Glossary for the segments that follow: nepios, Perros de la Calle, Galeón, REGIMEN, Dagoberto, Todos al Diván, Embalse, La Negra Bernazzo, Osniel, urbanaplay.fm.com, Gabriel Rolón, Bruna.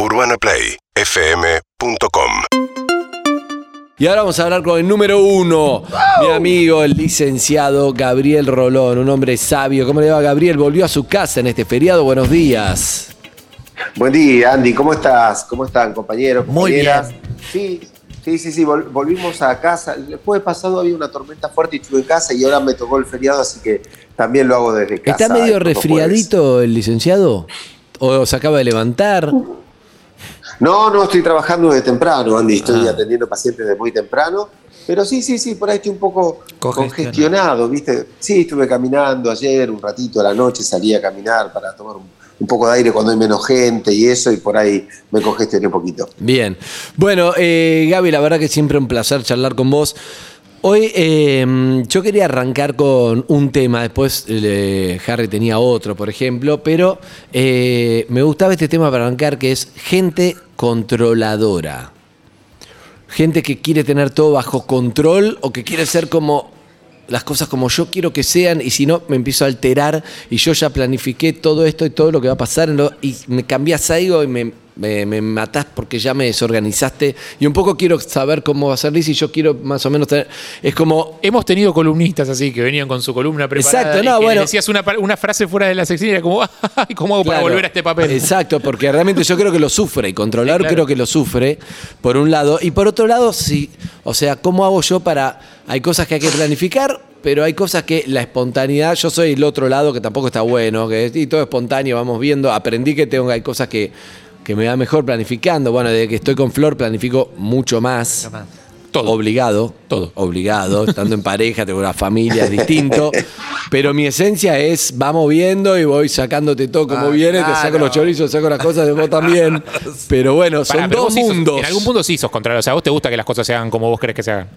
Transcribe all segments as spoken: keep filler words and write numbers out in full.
urbana play punto f m punto com. Y ahora vamos a hablar con el número uno, ¡oh! Mi amigo, el licenciado Gabriel Rolón, un hombre sabio. ¿Cómo le va, Gabriel? Volvió a su casa en este feriado. Buenos días. Buen día, Andy. ¿Cómo estás? ¿Cómo están, compañeros, compañeras? Muy bien. Sí. Sí, sí, sí, vol- volvimos a casa. El jueves pasado había una tormenta fuerte y estuve en casa y ahora me tocó el feriado, así que también lo hago desde casa. ¿Está medio resfriadito jueves. El licenciado? ¿O se acaba de levantar? No, no, estoy trabajando desde temprano, Andy. Estoy ah. atendiendo pacientes desde muy temprano. Pero sí, sí, sí, por ahí estoy un poco congestionado, ¿viste? Sí, estuve caminando ayer un ratito a la noche, salí a caminar para tomar un... un poco de aire cuando hay menos gente y eso, y por ahí me congestioné un poquito. Bien. Bueno, eh, Gaby, la verdad que siempre un placer charlar con vos. Hoy eh, yo quería arrancar con un tema, después eh, Harry tenía otro, por ejemplo, pero eh, me gustaba este tema para arrancar, que es gente controladora. Gente que quiere tener todo bajo control o que quiere ser como... las cosas como yo quiero que sean, y si no, me empiezo a alterar, y yo ya planifiqué todo esto y todo lo que va a pasar, y me cambiás algo y me, me, me matás porque ya me desorganizaste, y un poco quiero saber cómo va a ser Liz, y yo quiero más o menos tener... Es como... Hemos tenido columnistas así, que venían con su columna preparada, exacto, no, y que bueno, decías una, una frase fuera de la sección, y era como, ¡ay, cómo hago claro, para volver a este papel! Exacto, porque realmente yo creo que lo sufre, y controlar sí, claro. Creo que lo sufre, por un lado, y por otro lado, sí, o sea, ¿cómo hago yo para... Hay cosas que hay que planificar, pero hay cosas que la espontaneidad... Yo soy el otro lado que tampoco está bueno, que y todo espontáneo, vamos viendo. Aprendí que tengo hay cosas que, que me va mejor planificando. Bueno, desde que estoy con Flor planifico mucho más. Mucho más. Todo. Obligado. Todo. Obligado. Estando en pareja, tengo una familia, es distinto. Pero mi esencia es, vamos viendo y voy sacándote todo como ah, viene. Claro. Te saco los chorizos, saco las cosas de vos también. Pero bueno, son Pará, pero dos mundos. Sos, en algún punto sí sos contrario. O sea, vos te gusta que las cosas se hagan como vos querés que se hagan.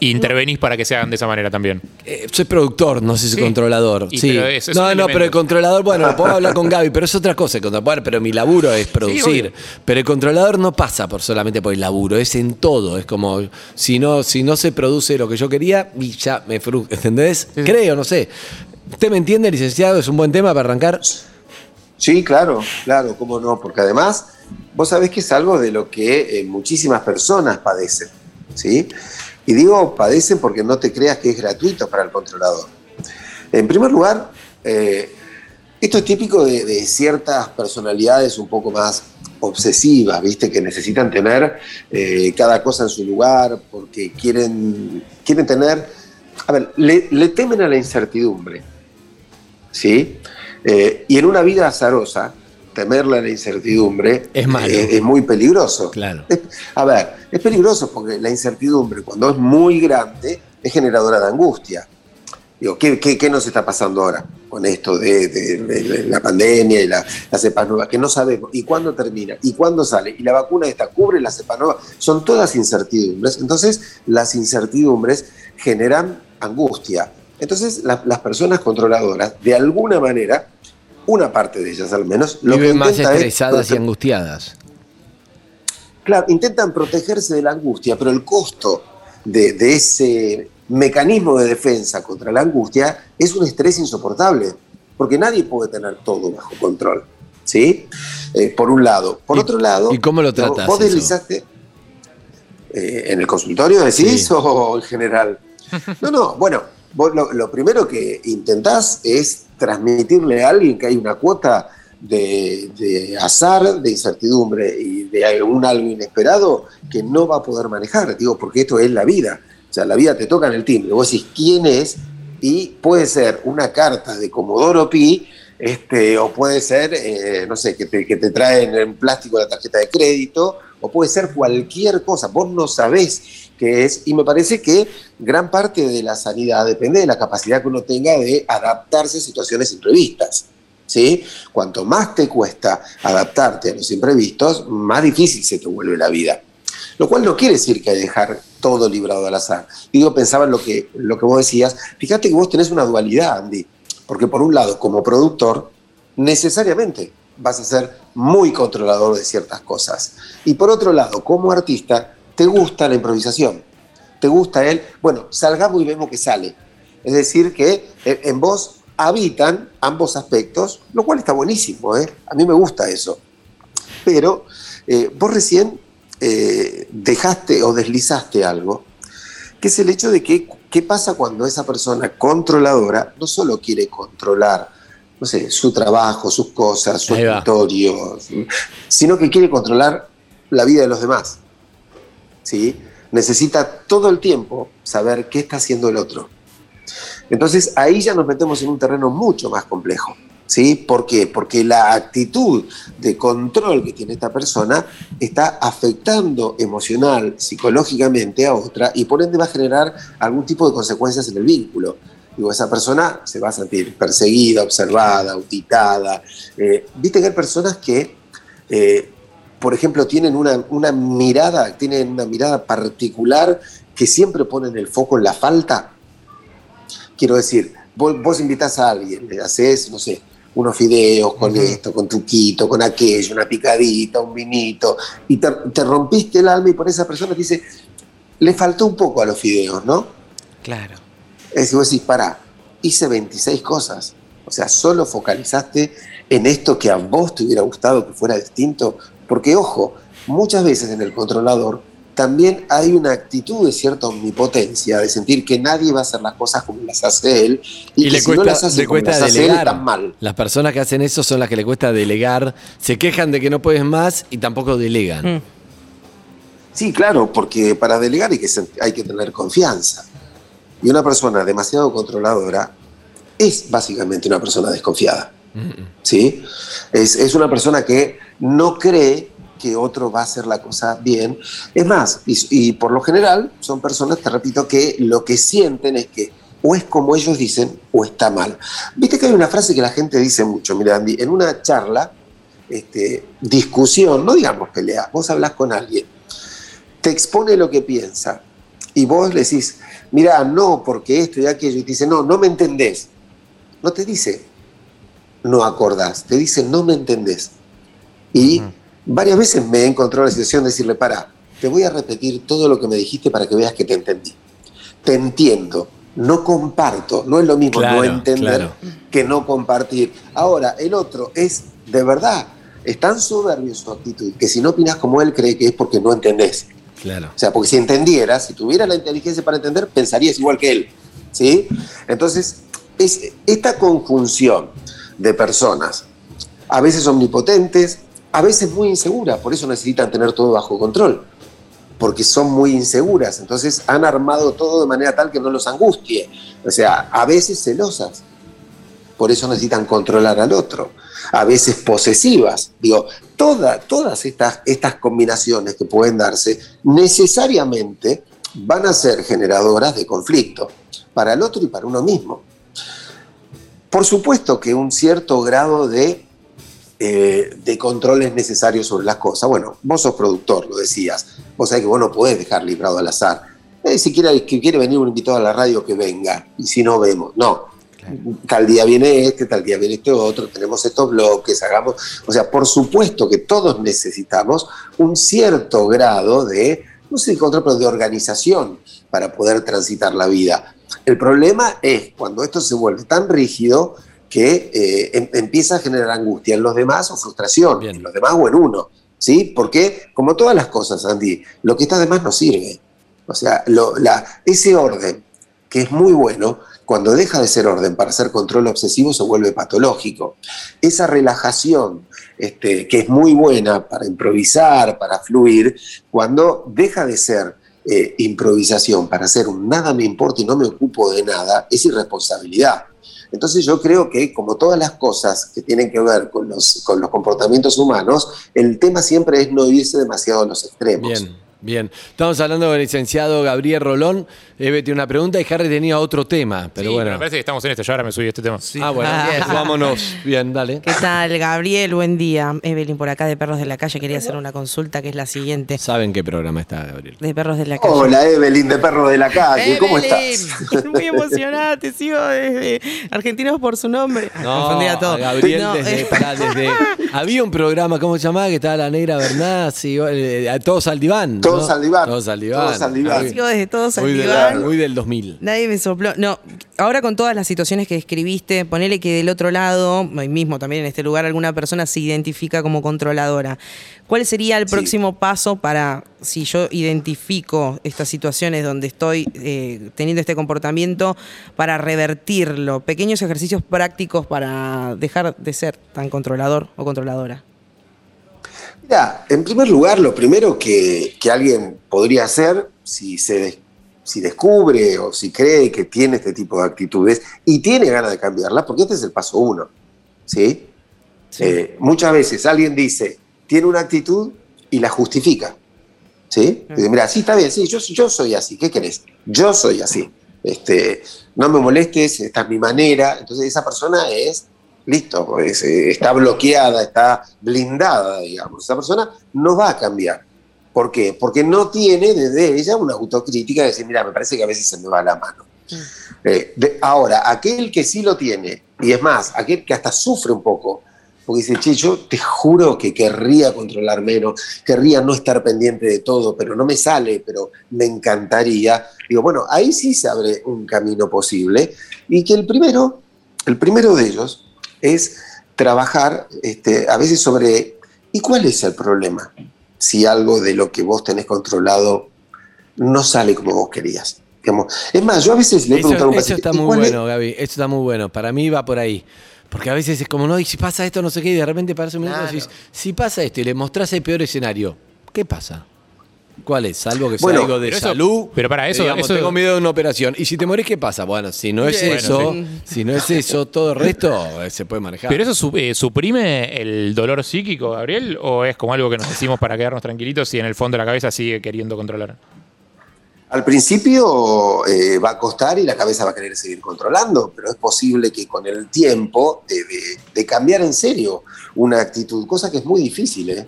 Y intervenís para que se hagan de esa manera también. Eh, soy productor, no sé si sí. controlador. Y, sí. pero es, es no, no, elemento. Pero el controlador, bueno, puedo hablar con Gaby, pero es otra cosa. Pero mi laburo es producir. Sí, pero el controlador no pasa por solamente por el laburo, es en todo. Es como, si no, si no se produce lo que yo quería, y ya me frustro. ¿Entendés? Sí. Creo, no sé. ¿Usted me entiende, licenciado? ¿Es un buen tema para arrancar? Sí, claro, claro, cómo no. Porque además, vos sabés que es algo de lo que eh, muchísimas personas padecen, ¿sí? Y digo, padecen porque no te creas que es gratuito para el controlador. En primer lugar, eh, esto es típico de, de ciertas personalidades un poco más obsesivas, ¿viste? Que necesitan tener eh, cada cosa en su lugar porque quieren, quieren tener... A ver, le, le temen a la incertidumbre, ¿sí? Eh, y en una vida azarosa, temerle a la incertidumbre es, malo. Es, es muy peligroso. Claro. Es, a ver, es peligroso porque la incertidumbre, cuando es muy grande, es generadora de angustia. Digo, ¿qué, qué, qué nos está pasando ahora con esto de, de, de, de la pandemia y la, la cepa nueva? Que no sabemos. ¿Y cuándo termina? ¿Y cuándo sale? ¿Y la vacuna esta cubre la cepa nueva? Son todas incertidumbres. Entonces, las incertidumbres generan angustia. Entonces, la, las personas controladoras, de alguna manera... Una parte de ellas, al menos. Lo Viven que más estresadas es, y angustiadas. Claro, intentan protegerse de la angustia, pero el costo de, de ese mecanismo de defensa contra la angustia es un estrés insoportable, porque nadie puede tener todo bajo control, ¿sí? Eh, por un lado. Por otro lado... ¿Y cómo lo tratás? ¿Vos deslizaste eh, en el consultorio, decís, sí. o en general? No, no, bueno, vos lo, lo primero que intentás es... transmitirle a alguien que hay una cuota de, de azar, de incertidumbre y de un algo inesperado que no va a poder manejar, digo, porque esto es la vida. O sea, la vida te toca en el timbre. Vos decís quién es y puede ser una carta de Comodoro Pi, este, o puede ser, eh, no sé, que te, que te traen en plástico la tarjeta de crédito, o puede ser cualquier cosa. Vos no sabés qué es. Y me parece que gran parte de la sanidad depende de la capacidad que uno tenga de adaptarse a situaciones imprevistas, ¿sí? Cuanto más te cuesta adaptarte a los imprevistos, más difícil se te vuelve la vida. Lo cual no quiere decir que dejar todo librado al azar. Digo, pensaba en lo que, lo que vos decías. Fíjate que vos tenés una dualidad, Andy. Porque por un lado, como productor, necesariamente vas a ser muy controlador de ciertas cosas. Y por otro lado, como artista, te gusta la improvisación. Te gusta el, bueno, salgamos y vemos que sale. Es decir, que en vos habitan ambos aspectos, lo cual está buenísimo, ¿eh? A mí me gusta eso. Pero eh, vos recién eh, dejaste o deslizaste algo, que es el hecho de que qué pasa cuando esa persona controladora no solo quiere controlar, no sé, su trabajo, sus cosas, su escritorio, sino que quiere controlar la vida de los demás, ¿sí? Necesita todo el tiempo saber qué está haciendo el otro. Entonces ahí ya nos metemos en un terreno mucho más complejo, ¿sí? ¿Por qué? Porque la actitud de control que tiene esta persona está afectando emocional, psicológicamente a otra, y por ende va a generar algún tipo de consecuencias en el vínculo. Digo, esa persona se va a sentir perseguida, observada, auditada. Eh, Viste que hay personas que, eh, por ejemplo, tienen una, una mirada, tienen una mirada particular que siempre ponen el foco en la falta. Quiero decir, vos, vos invitás a alguien, le haces, no sé, unos fideos con esto, con tuquito, con aquello, una picadita, un vinito, y te, te rompiste el alma, y por esa persona te dice, le faltó un poco a los fideos, ¿no? Claro. Es decir, vos decís, pará, hice veintiséis cosas. O sea, solo focalizaste en esto que a vos te hubiera gustado que fuera distinto. Porque, ojo, muchas veces en el controlador también hay una actitud de cierta omnipotencia, de sentir que nadie va a hacer las cosas como las hace él, y, y que le si cuesta, no las hace como las hace él, están mal. Las personas que hacen eso son las que le cuesta delegar, se quejan de que no puedes más y tampoco delegan. Mm. Sí, claro, porque para delegar hay que, hay que tener confianza. Y una persona demasiado controladora es básicamente una persona desconfiada. Mm-mm. ¿Sí? Es, es una persona que no cree que otro va a hacer la cosa bien. Es más, y, y por lo general son personas, te repito, que lo que sienten es que o es como ellos dicen o está mal. Viste que hay una frase que la gente dice mucho. Mira, Andy, en una charla, este, discusión, no digamos pelea, vos hablás con alguien, te expone lo que piensa y vos le decís, mirá, no, porque esto y aquello, y te dice, no, no me entendés. No te dice, no acordás, te dice, no me entendés. Y uh-huh. Varias veces me he encontrado la situación de decirle, pará, te voy a repetir todo lo que me dijiste para que veas que te entendí. Te entiendo, no comparto. No es lo mismo claro, no entender claro. que no compartir. Ahora, el otro es, de verdad, es tan soberbio en su actitud que si no opinás como él cree que es porque no entendés. Claro. O sea, porque si entendieras, si tuvieras la inteligencia para entender, pensarías igual que él, ¿sí? Entonces, es esta conjunción de personas, a veces omnipotentes, a veces muy inseguras, por eso necesitan tener todo bajo control, porque son muy inseguras, entonces han armado todo de manera tal que no los angustie, o sea, a veces celosas, por eso necesitan controlar al otro, a veces posesivas, digo, toda, todas estas, estas combinaciones que pueden darse necesariamente van a ser generadoras de conflicto para el otro y para uno mismo. Por supuesto que un cierto grado de Eh, de controles necesarios sobre las cosas. Bueno, vos sos productor, lo decías. Vos sabés que vos no podés dejar librado al azar. Eh, si quiere, que quiere venir un invitado a la radio, que venga. Y si no, vemos. No. Claro. Tal día viene este, tal día viene este otro, tenemos estos bloques, hagamos... O sea, por supuesto que todos necesitamos un cierto grado de, no sé, de control, pero de organización para poder transitar la vida. El problema es cuando esto se vuelve tan rígido que eh, em, empieza a generar angustia en los demás o frustración, bien, en los demás o en uno, ¿sí? Porque, como todas las cosas, Andy, lo que está de más no sirve. O sea, lo, la, ese orden, que es muy bueno, cuando deja de ser orden para ser control obsesivo, se vuelve patológico. Esa relajación, este, que es muy buena para improvisar, para fluir, cuando deja de ser eh, improvisación para ser un nada me importa y no me ocupo de nada, es irresponsabilidad. Entonces yo creo que, como todas las cosas que tienen que ver con los, con los comportamientos humanos, el tema siempre es no irse demasiado a los extremos. Bien, bien. Estamos hablando con el licenciado Gabriel Rolón. Eve tiene una pregunta y Harry tenía otro tema, pero sí, bueno. Me parece que estamos en esto, yo ahora me subí a este tema. Sí. Ah, bueno, ah. vámonos. Bien, dale. ¿Qué tal, Gabriel? Buen día. Evelyn por acá de Perros de la Calle, quería hacer una consulta que es la siguiente. ¿Saben qué programa está, Gabriel? De Perros de la Calle. Hola, Evelyn de Perros de la Calle, ¿cómo estás? Muy emocionada, te sigo desde Argentinos por su nombre. No, confundía todo. Gabriel no, desde, eh. pará, desde... Había un programa, ¿cómo se llamaba? Que estaba La Negra Bernazzo, y... Todos al Diván. Todos Todos al Diván. Todos al Diván. Todos al Diván. Muy, desde Todos al Diván. Muy del dos mil. Nadie me sopló. No, ahora con todas las situaciones que escribiste, ponele que del otro lado, ahí mismo también en este lugar, alguna persona se identifica como controladora. ¿Cuál sería el próximo sí. paso para, si yo identifico estas situaciones donde estoy eh, teniendo este comportamiento, para revertirlo? Pequeños ejercicios prácticos para dejar de ser tan controlador o controladora. Mira, en primer lugar, lo primero que, que alguien podría hacer si, se, si descubre o si cree que tiene este tipo de actitudes y tiene ganas de cambiarlas, porque este es el paso uno, ¿sí? Sí. Eh, muchas veces alguien dice, tiene una actitud y la justifica, ¿sí? Dice, mira, sí, está bien, sí, yo, yo soy así, ¿qué querés? Yo soy así, este, no me molestes, esta es mi manera. Entonces esa persona es... Listo, pues, está bloqueada, está blindada, digamos. Esa persona no va a cambiar. ¿Por qué? Porque no tiene desde ella una autocrítica de decir, mira, me parece que a veces se me va la mano. Eh, de, ahora, aquel que sí lo tiene, y es más, aquel que hasta sufre un poco, porque dice, che, yo te juro que querría controlar menos, querría no estar pendiente de todo, pero no me sale, pero me encantaría. Digo, bueno, ahí sí se abre un camino posible, y que el primero, el primero de ellos, es trabajar este, a veces sobre, ¿y cuál es el problema? Si algo de lo que vos tenés controlado no sale como vos querías. Digamos, es más, yo a veces le he preguntado a un paciente... Eso está muy bueno, es? Gaby, eso está muy bueno. Para mí va por ahí. Porque a veces es como, no, y si pasa esto, no sé qué, y de repente parás un minuto y decís, si pasa esto y le mostrás el peor escenario, ¿qué pasa? ¿Cuál es? Salvo que sea bueno, algo de pero salud. Eso, pero para eso, digamos, eso... tengo miedo de una operación. ¿Y si te morís, qué pasa? Bueno, si no es bueno, eso, sí. si no es eso, todo el resto eh, se puede manejar. ¿Pero eso eh, suprime el dolor psíquico, Gabriel? ¿O es como algo que nos decimos para quedarnos tranquilitos y en el fondo de la cabeza sigue queriendo controlar? Al principio eh, va a costar y la cabeza va a querer seguir controlando, pero es posible que con el tiempo de, de, de cambiar en serio una actitud, cosa que es muy difícil, ¿eh?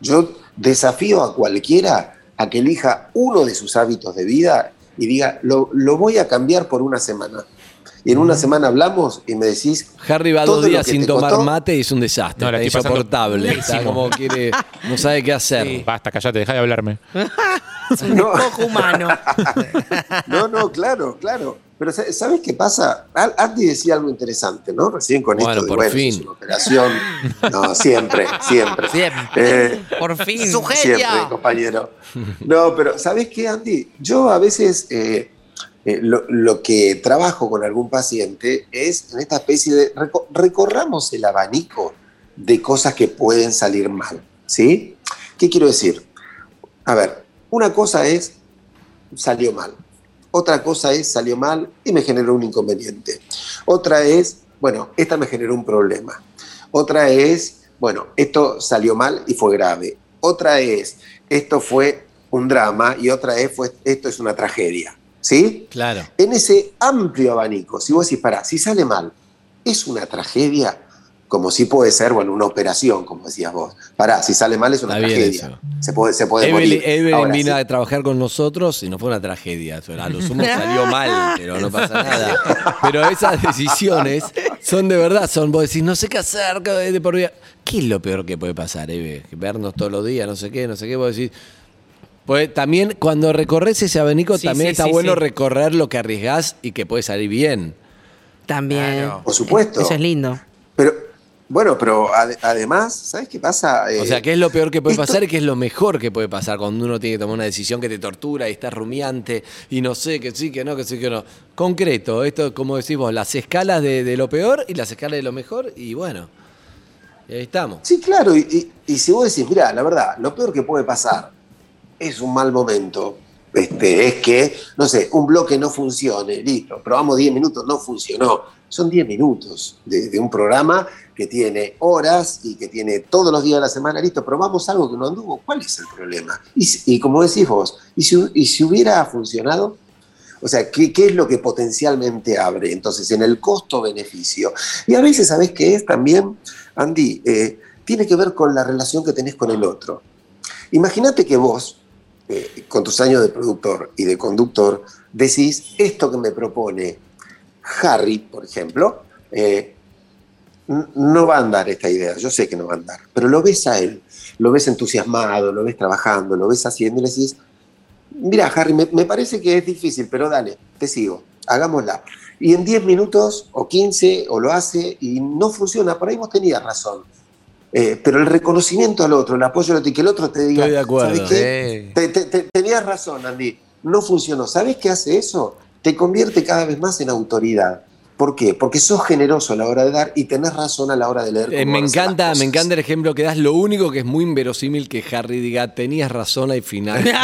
Yo desafío a cualquiera a que elija uno de sus hábitos de vida y diga, lo, lo voy a cambiar por una semana. Y en una semana hablamos y me decís... Harry va dos días sin tomar costó, mate y es un desastre. No, es insoportable. Está como quiere, no sabe qué hacer. Sí. Basta, callate, dejá de hablarme. Es un poco humano. No, no, claro, claro. Pero ¿sabes qué pasa? Andy decía algo interesante, ¿no? Recién con bueno, esto de por bueno, fin. Es una operación. No, siempre, siempre. Siempre. Eh, por fin. Sugeria. Siempre, compañero. No, pero ¿sabes qué, Andy? Yo a veces eh, eh, lo, lo que trabajo con algún paciente es en esta especie de... Recor- recorramos el abanico de cosas que pueden salir mal, ¿sí? ¿Qué quiero decir? A ver, una cosa es salió mal. Otra cosa es, salió mal y me generó un inconveniente. Otra es, bueno, esta me generó un problema. Otra es, bueno, esto salió mal y fue grave. Otra es, esto fue un drama y otra es, fue, esto es una tragedia. ¿Sí? Claro. En ese amplio abanico, si vos decís, pará, si sale mal, es una tragedia, como si puede ser, bueno, una operación, como decías vos. Pará, si sale mal es una Está tragedia. Bien eso. Se puede, se puede Evelyn, morir. Evelyn vino sí. a trabajar con nosotros y no fue una tragedia. A lo sumo salió mal, pero no pasa nada. Pero esas decisiones son de verdad, son vos decís, no sé qué hacer, de por vida. ¿Qué es lo peor que puede pasar, Eve? Vernos todos los días, no sé qué, no sé qué, vos decís. Pues también cuando recorres ese abanico, sí, también sí, está sí, bueno sí. recorrer lo que arriesgás y que puede salir bien. También. Claro. Por supuesto. Eso es lindo. Pero, bueno, pero ad- además, ¿sabes qué pasa? Eh, o sea, ¿qué es lo peor que puede esto... pasar y qué es lo mejor que puede pasar cuando uno tiene que tomar una decisión que te tortura y estás rumiante y no sé, que sí, que no, que sí, que no? Concreto, esto es como decís vos, las escalas de, de lo peor y las escalas de lo mejor y bueno, ahí estamos. Sí, claro, y, y, y si vos decís, mirá, la verdad, lo peor que puede pasar es un mal momento, este, es que, no sé, un bloque no funcione, listo, probamos diez minutos, no funcionó. Son diez minutos de, de un programa que tiene horas y que tiene todos los días de la semana, listo, probamos algo que no anduvo, ¿cuál es el problema? Y, y como decís vos, ¿y si, y si hubiera funcionado? O sea, ¿qué, qué es lo que potencialmente abre? Entonces, en el costo-beneficio. Y a veces, ¿sabés qué es también, Andy? Eh, tiene que ver con la relación que tenés con el otro. Imagínate que vos, eh, con tus años de productor y de conductor, decís, esto que me propone Harry, por ejemplo, eh, no va a andar esta idea, yo sé que no va a andar, pero lo ves a él lo ves entusiasmado, lo ves trabajando, lo ves haciendo, y le decís, mirá, Harry, me, me parece que es difícil, pero dale, te sigo, hagámosla. Y en diez minutos o quince, o lo hace, y no funciona, por ahí vos tenías razón. Eh, pero el reconocimiento al otro, el apoyo al otro, y que el otro te diga, estoy de acuerdo, ¿sabés qué? Eh. Te, te, te, tenías razón, Andy, no funcionó. ¿Sabés qué hace eso? Te convierte cada vez más en autoridad. ¿Por qué? Porque sos generoso a la hora de dar y tenés razón a la hora de leer. Eh, me encanta, me encanta el ejemplo que das. Lo único que es muy inverosímil que Harry diga, tenías razón al final. Pero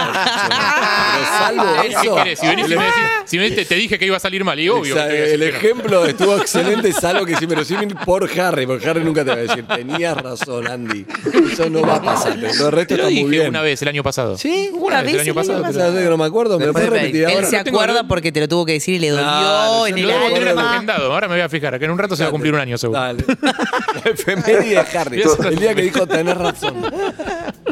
salvo eso. ¿Qué si venís y me decís, si me decís, te dije que iba a salir mal, y obvio. Exacto, que el ejemplo estuvo excelente, salvo que es inverosímil por Harry, porque Harry nunca te va a decir, tenías razón, Andy. Eso no va a pasar. Todo el resto está muy bien. Una vez el año pasado. Sí, una, una vez, vez el año pasado. Año pasado. Pero... No me acuerdo, me lo puedes repetir ahora. Él se acuerda porque te lo tuvo que decir y le dolió no, en el alma. Ahora me voy a fijar, que en un rato se va a cumplir un año seguro. Dale. La efeméride de Harry. El día que dijo tenés razón.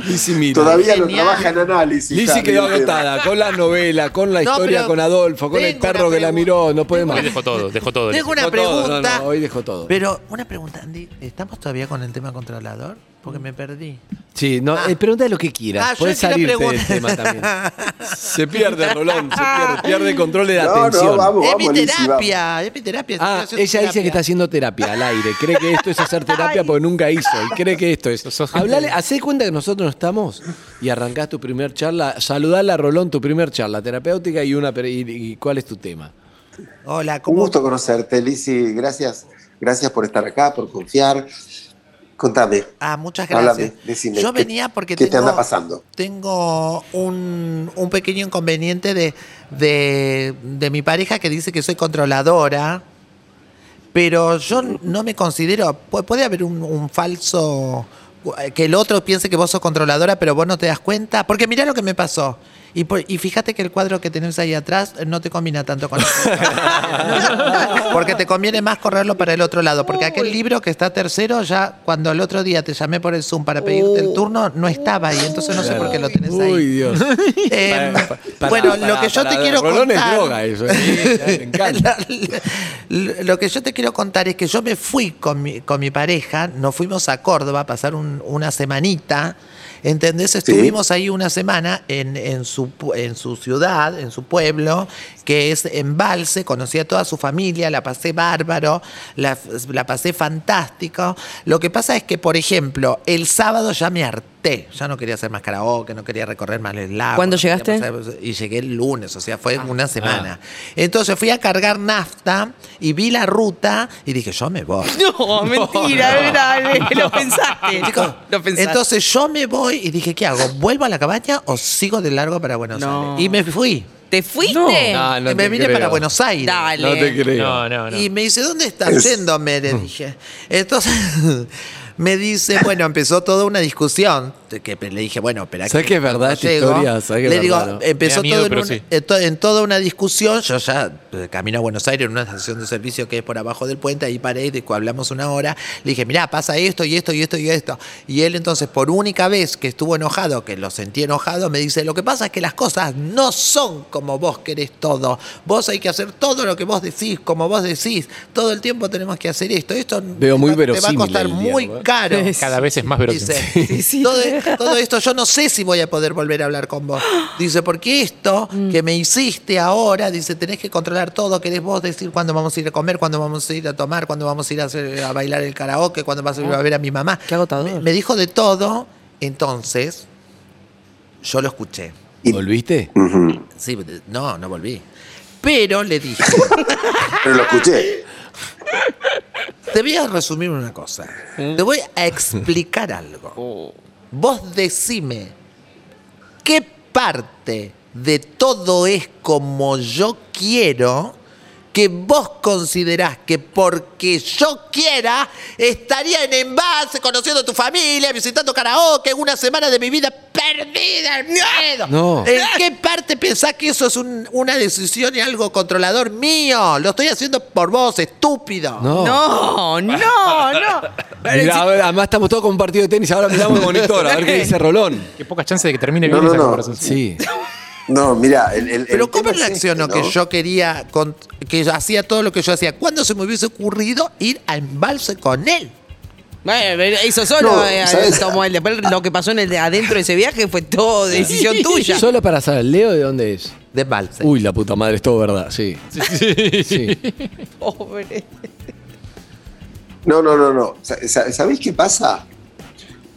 Lizzie todavía lo trabaja en análisis. Lizzie quedó agotada con la novela, con la no, historia con Adolfo, con el perro que la miró, no puede más. Hoy dejó todo, dejó todo. Tengo una pregunta. Todo, no, no, hoy dejó todo. Pero una pregunta, Andy, ¿estamos todavía con el tema controlador? Porque me perdí. Sí, no, ah. eh, pregunta lo que quieras. Ah, puedes salirte del tema también. Se pierde, Rolón, se pierde, pierde control de la no, atención. No, vamos, vamos, es mi terapia, es mi terapia. Ah, ella dice terapia. Que está haciendo terapia al aire. Cree que esto es hacer terapia porque nunca hizo. Y cree que esto es. Hablale, hacé cuenta que nosotros no estamos y arrancás tu primer charla. Saludala, Rolón, tu primer charla terapéutica y una. Y, y ¿cuál es tu tema? Hola, ¿cómo? Un gusto conocerte, Lizzie. Gracias, gracias por estar acá, por confiar. Contame. Ah, muchas gracias. Háblame, decime, yo venía porque ¿qué tengo, te anda pasando? Tengo un, un pequeño inconveniente de, de, de mi pareja que dice que soy controladora, pero yo no me considero... Puede haber un, un falso... Que el otro piense que vos sos controladora, pero vos no te das cuenta. Porque mirá lo que me pasó. Y, por, y fíjate que el cuadro que tenés ahí atrás no te combina tanto con el porque te conviene más correrlo para el otro lado. Porque aquel libro que está tercero, ya cuando el otro día te llamé por el Zoom para pedirte el turno, no estaba ahí. Entonces no sé por qué lo tenés ahí. Uy, Dios. Eh, para, para, para, bueno, para, lo que yo para, te para, quiero Rolón contar... es droga eso. Eh, encanta. Lo, lo que yo te quiero contar es que yo me fui con mi, con mi pareja, nos fuimos a Córdoba a pasar un, una semanita. ¿Entendés? Estuvimos sí. ahí una semana en, en, su, en su ciudad, en su pueblo, que es Embalse. Conocí a toda su familia, la pasé bárbaro, la, la pasé fantástico. Lo que pasa es que, por ejemplo, el sábado ya me harté. Ya no quería hacer más karaoke, no quería recorrer más el lago. ¿Cuándo llegaste? No pasar, y llegué el lunes, o sea, fue ah, una semana. Ah. Entonces fui a cargar nafta y vi la ruta y dije, yo me voy. No, no mentira, no. Verdad, lo pensaste. Chicos, lo pensaste. Entonces yo me voy. Y dije, ¿qué hago? ¿Vuelvo a la cabaña o sigo de largo para Buenos no. Aires? Y me fui. ¿Te fuiste? No, no, no me vine creo. Para Buenos Aires. Dale. No te creo. No, no, no. Y me dice, ¿dónde estás es... yéndome? Le dije. Entonces... Me dice, bueno, empezó toda una discusión. Que le dije, bueno, espera. ¿Sabes qué es verdad esta historia? Le verdad, digo, no. Empezó miedo, todo en, una, sí. en toda una discusión. Yo ya camino a Buenos Aires en una estación de servicio que es por abajo del puente. Ahí paré y hablamos una hora. Le dije, mirá, pasa esto y esto y esto y esto. Y él entonces, por única vez que estuvo enojado, que lo sentí enojado, me dice, lo que pasa es que las cosas no son como vos querés todo. Vos hay que hacer todo lo que vos decís, como vos decís. Todo el tiempo tenemos que hacer esto. Esto Veo muy te, te va a costar muy caro. Claro. Cada vez es más verosímil. Sí, sí. todo, todo esto, yo no sé si voy a poder volver a hablar con vos. Dice, porque esto mm. que me hiciste ahora, dice, tenés que controlar todo, querés vos decir cuándo vamos a ir a comer, cuándo vamos a ir a tomar, cuándo vamos a ir a, hacer, a bailar el karaoke, cuándo vas a ir a ver a mi mamá. Qué agotador. Me, me dijo de todo, entonces yo lo escuché. ¿Y volviste? Uh-huh. Sí, no, no volví. Pero le dije. Pero lo escuché. Te voy a resumir una cosa. Te voy a explicar algo. Vos decime qué parte de todo es como yo quiero que vos considerás que porque yo quiera estaría en Embalse conociendo a tu familia, visitando karaoke, una semana de mi vida perdida, el miedo. No. ¿En qué parte pensás que eso es un, una decisión y algo controlador mío? Lo estoy haciendo por vos, estúpido. No, no, no. no. Mirá, a ver, además estamos todos con un partido de tenis, ahora miramos el monitor, a ver qué dice Rolón. Qué poca chance de que termine bien no, no, esa conversación. No. Sí. No, mira, el, el, pero el ¿cómo reaccionó este, ¿no? que yo quería, con, que yo hacía todo lo que yo hacía? ¿Cuándo se me hubiese ocurrido ir a Embalse con él? Bueno, hizo solo, no, eh, tomó el, después lo que pasó en el, adentro de ese viaje fue todo decisión tuya. Solo para saber, ¿Leo de dónde es? De Embalse. Uy, la puta madre, es todo verdad, sí. Sí, sí. Sí. Pobre. No, no, no, no. ¿Sabés qué pasa?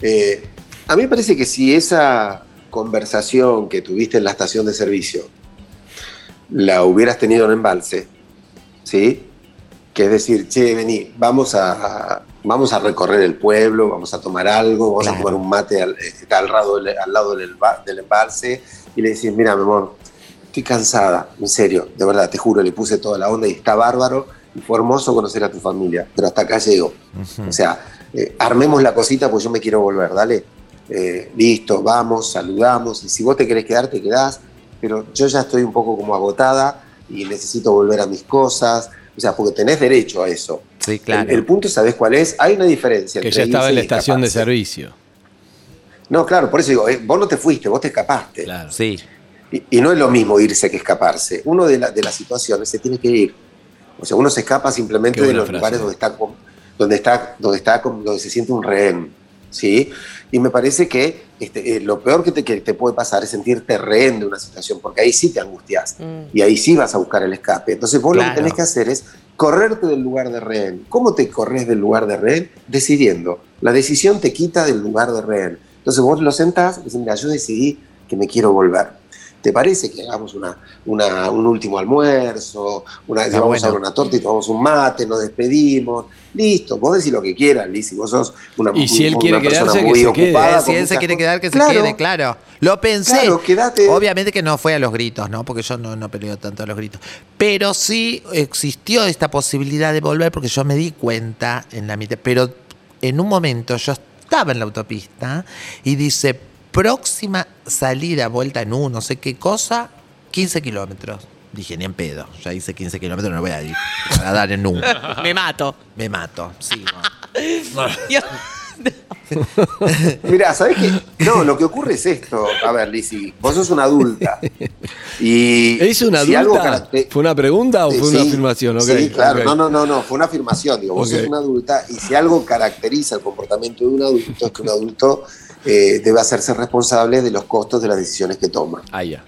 Eh, a mí me parece que si esa conversación que tuviste en la estación de servicio la hubieras tenido en Embalse, ¿sí? Que es decir, che, vení, vamos a, a, vamos a recorrer el pueblo, vamos a tomar algo, vamos claro. a tomar un mate al, está al, lado, al lado del, del Embalse, y le decís, mira, mi amor, estoy cansada, en serio, de verdad, te juro, le puse toda la onda y está bárbaro, y fue hermoso conocer a tu familia, pero hasta acá llego. Uh-huh. O sea, eh, armemos la cosita porque yo me quiero volver, dale. Eh, listo, vamos, saludamos, y si vos te querés quedar, te quedás, pero yo ya estoy un poco como agotada y necesito volver a mis cosas. O sea, porque tenés derecho a eso. Sí, claro. El, el punto, ¿sabés cuál es? Hay una diferencia. Que ya estaba en la estación de servicio. No, claro, por eso digo, eh, vos no te fuiste, vos te escapaste. Claro, sí. Y, y no es lo mismo irse que escaparse. Uno de, la, de las situaciones se tiene que ir. O sea, uno se escapa simplemente de los frase. lugares donde está, donde, está, donde, está, donde se siente un rehén. ¿Sí? Y me parece que este, eh, lo peor que te, que te puede pasar es sentirte rehén de una situación, porque ahí sí te angustias mm. y ahí sí vas a buscar el escape. Entonces vos claro. lo que tenés que hacer es correrte del lugar de rehén. ¿Cómo te corres del lugar de rehén? Decidiendo. La decisión te quita del lugar de rehén. Entonces vos lo sentás y decís, mira, yo decidí que me quiero volver. ¿Te parece que hagamos una, una, un último almuerzo? Una, vamos bueno. a dar una torta y tomamos un mate, nos despedimos... Listo, vos decís lo que quieras, Liz, si vos sos una, y si él una quiere persona quedarse, muy que ocupada. Si él se quiere quedar, que claro. se quede, claro. Lo pensé. Claro, quédate. Obviamente que no fue a los gritos, ¿no? Porque yo no, no peleo tanto a los gritos. Pero sí existió esta posibilidad de volver, porque yo me di cuenta en la mitad. Pero en un momento yo estaba en la autopista y dice, próxima salida, vuelta en uno, no sé qué cosa, quince kilómetros. Dije, ni en pedo. Ya hice quince kilómetros, no voy a ir a dar en nunca. Me mato. Me mato, sí. No. No. Mirá, ¿sabés qué? No, lo que ocurre es esto. A ver, Lizzy, vos sos una adulta. Y ¿es una adulta? Si algo caracter... ¿Fue una pregunta o fue sí, una afirmación? Okay. Sí, claro. Okay. No, no, no, no, fue una afirmación. Digo, vos okay. sos una adulta y si algo caracteriza el comportamiento de un adulto es que un adulto eh, debe hacerse responsable de los costos de las decisiones que toma. Ah, ya.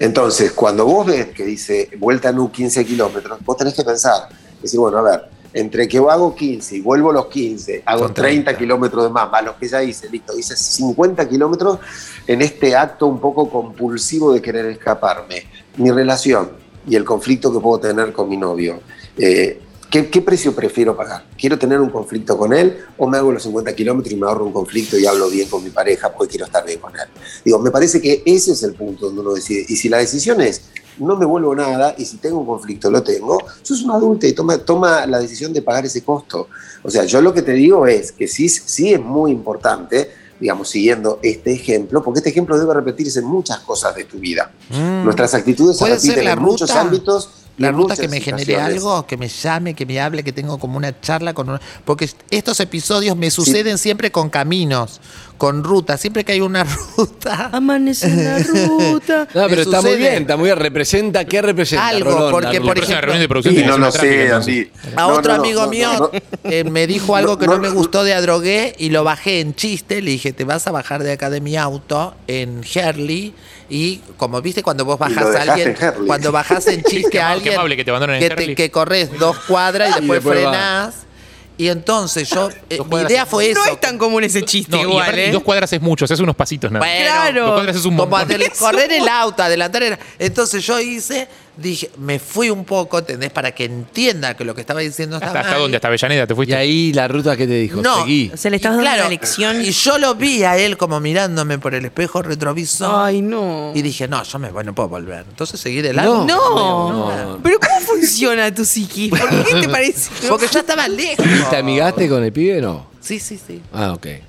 Entonces, cuando vos ves que dice vuelta en un quince kilómetros, vos tenés que pensar, decir, bueno, a ver, entre que hago quince y vuelvo los quince, hago treinta. treinta kilómetros de más, más los que ya hice, listo, hice cincuenta kilómetros en este acto un poco compulsivo de querer escaparme. Mi relación y el conflicto que puedo tener con mi novio, eh, ¿qué, ¿qué precio prefiero pagar? ¿Quiero tener un conflicto con él o me hago los cincuenta kilómetros y me ahorro un conflicto y hablo bien con mi pareja porque quiero estar bien con él? Digo, me parece que ese es el punto donde uno decide. Y si la decisión es, no me vuelvo nada y si tengo un conflicto, lo tengo, sos un adulto y toma, toma la decisión de pagar ese costo. O sea, yo lo que te digo es que sí, sí es muy importante, digamos, siguiendo este ejemplo, porque este ejemplo debe repetirse en muchas cosas de tu vida. Mm. Nuestras actitudes se repiten en muchos ámbitos. La ruta que me genere algo, que me llame, que me hable, que tengo como una charla con una, porque estos episodios me suceden sí. siempre con caminos, con rutas, siempre que hay una ruta. Amanece la ruta. No, pero está muy bien, está muy bien, representa, ¿qué representa? Algo, Rolón, porque por ejemplo, sí, no, no sé, así. A otro amigo mío me dijo algo que no, no, no me gustó de Adrogué y lo bajé en chiste, le dije, te vas a bajar de acá de mi auto en Herley. Y como viste, cuando vos bajás a alguien, cuando bajás en chiste a alguien, que, te que, te, que corres dos cuadras y, y después, después frenás. Va. Y entonces yo, eh, mi idea fue eso. No es tan común ese chiste, no, igual. Y aparte, ¿eh? Dos cuadras es mucho, se hace unos pasitos nada. Bueno, claro. Dos cuadras es un montón. Como es correr un... el auto, adelantar. El... Entonces yo hice, dije, me fui un poco, ¿entendés? Para que entienda que lo que estaba diciendo estaba mal. ¿Hasta dónde? ¿Hasta Avellaneda te fuiste? Y ahí la ruta que te dijo, no, seguí. Se le estás dando claro, una lección. Y yo lo vi a él como mirándome por el espejo retrovisor. Ay, no. Y dije, no, yo me, bueno, puedo volver. Entonces seguir el auto. No. No. no. Pero ¿cómo funciona tu psiquis? ¿Por qué te parece? Porque yo estaba lejos. ¿Te amigaste con el pibe, no? Sí, sí, sí. Ah, ok. okay.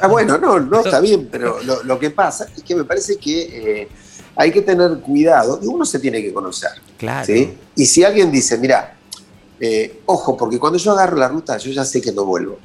Ah, bueno, no, no está bien, pero lo, lo que pasa es que me parece que eh, hay que tener cuidado. Uno se tiene que conocer. Claro. ¿Sí? Y si alguien dice, mirá, eh, ojo, porque cuando yo agarro la ruta, yo ya sé que no vuelvo.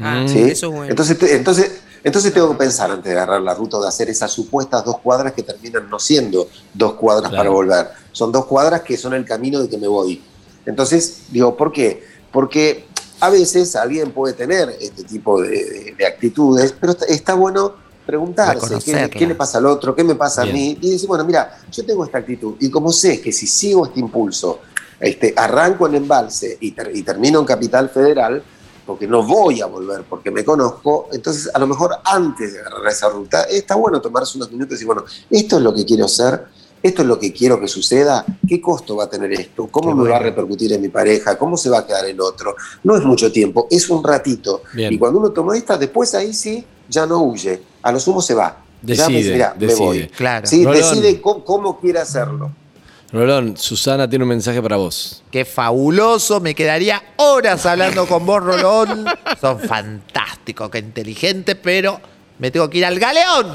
Ah, ¿sí? Eso es bueno. Entonces, te, entonces, entonces tengo que pensar antes de agarrar la ruta o de hacer esas supuestas dos cuadras que terminan no siendo dos cuadras claro. para volver. Son dos cuadras que son el camino de que me voy. Entonces, digo, ¿por qué? Porque A veces alguien puede tener este tipo de, de, de actitudes, pero está, está bueno preguntarse qué, qué le pasa al otro, qué me pasa Bien. a mí, y decir, bueno, mira, yo tengo esta actitud, y como sé que si sigo este impulso, este, arranco en Embalse y, ter, y termino en Capital Federal, porque no voy a volver, porque me conozco, entonces a lo mejor antes de agarrar esa ruta, está bueno tomarse unos minutos y decir, bueno, esto es lo que quiero hacer, esto es lo que quiero que suceda, ¿qué costo va a tener esto? ¿Cómo Qué me bueno. va a repercutir en mi pareja? ¿Cómo se va a quedar el otro? No es mucho tiempo, es un ratito. Bien. Y cuando uno toma esta, después ahí sí, ya no huye, a lo sumo se va. Decide, ya me, mirá, decide. Me voy. Claro. ¿Sí? Decide cómo, cómo quiere hacerlo. Rolón, Susana tiene un mensaje para vos. Qué fabuloso, me quedaría horas hablando con vos, Rolón. Son fantásticos, qué inteligentes, pero me tengo que ir al Galeón.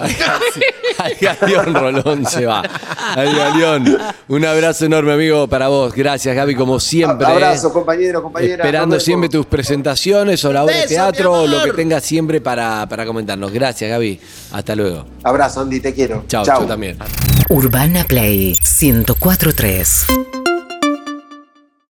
Al Galeón, Rolón se va. Al Galeón. Un abrazo enorme, amigo, para vos. Gracias, Gaby, como siempre. Un abrazo, eh. compañero, compañera. Esperando siempre tus presentaciones o la obra de teatro o lo que tengas siempre para, para comentarnos. Gracias, Gaby. Hasta luego. Abrazo, Andy, te quiero. Chao, yo también. Urbana Play ciento cuatro punto tres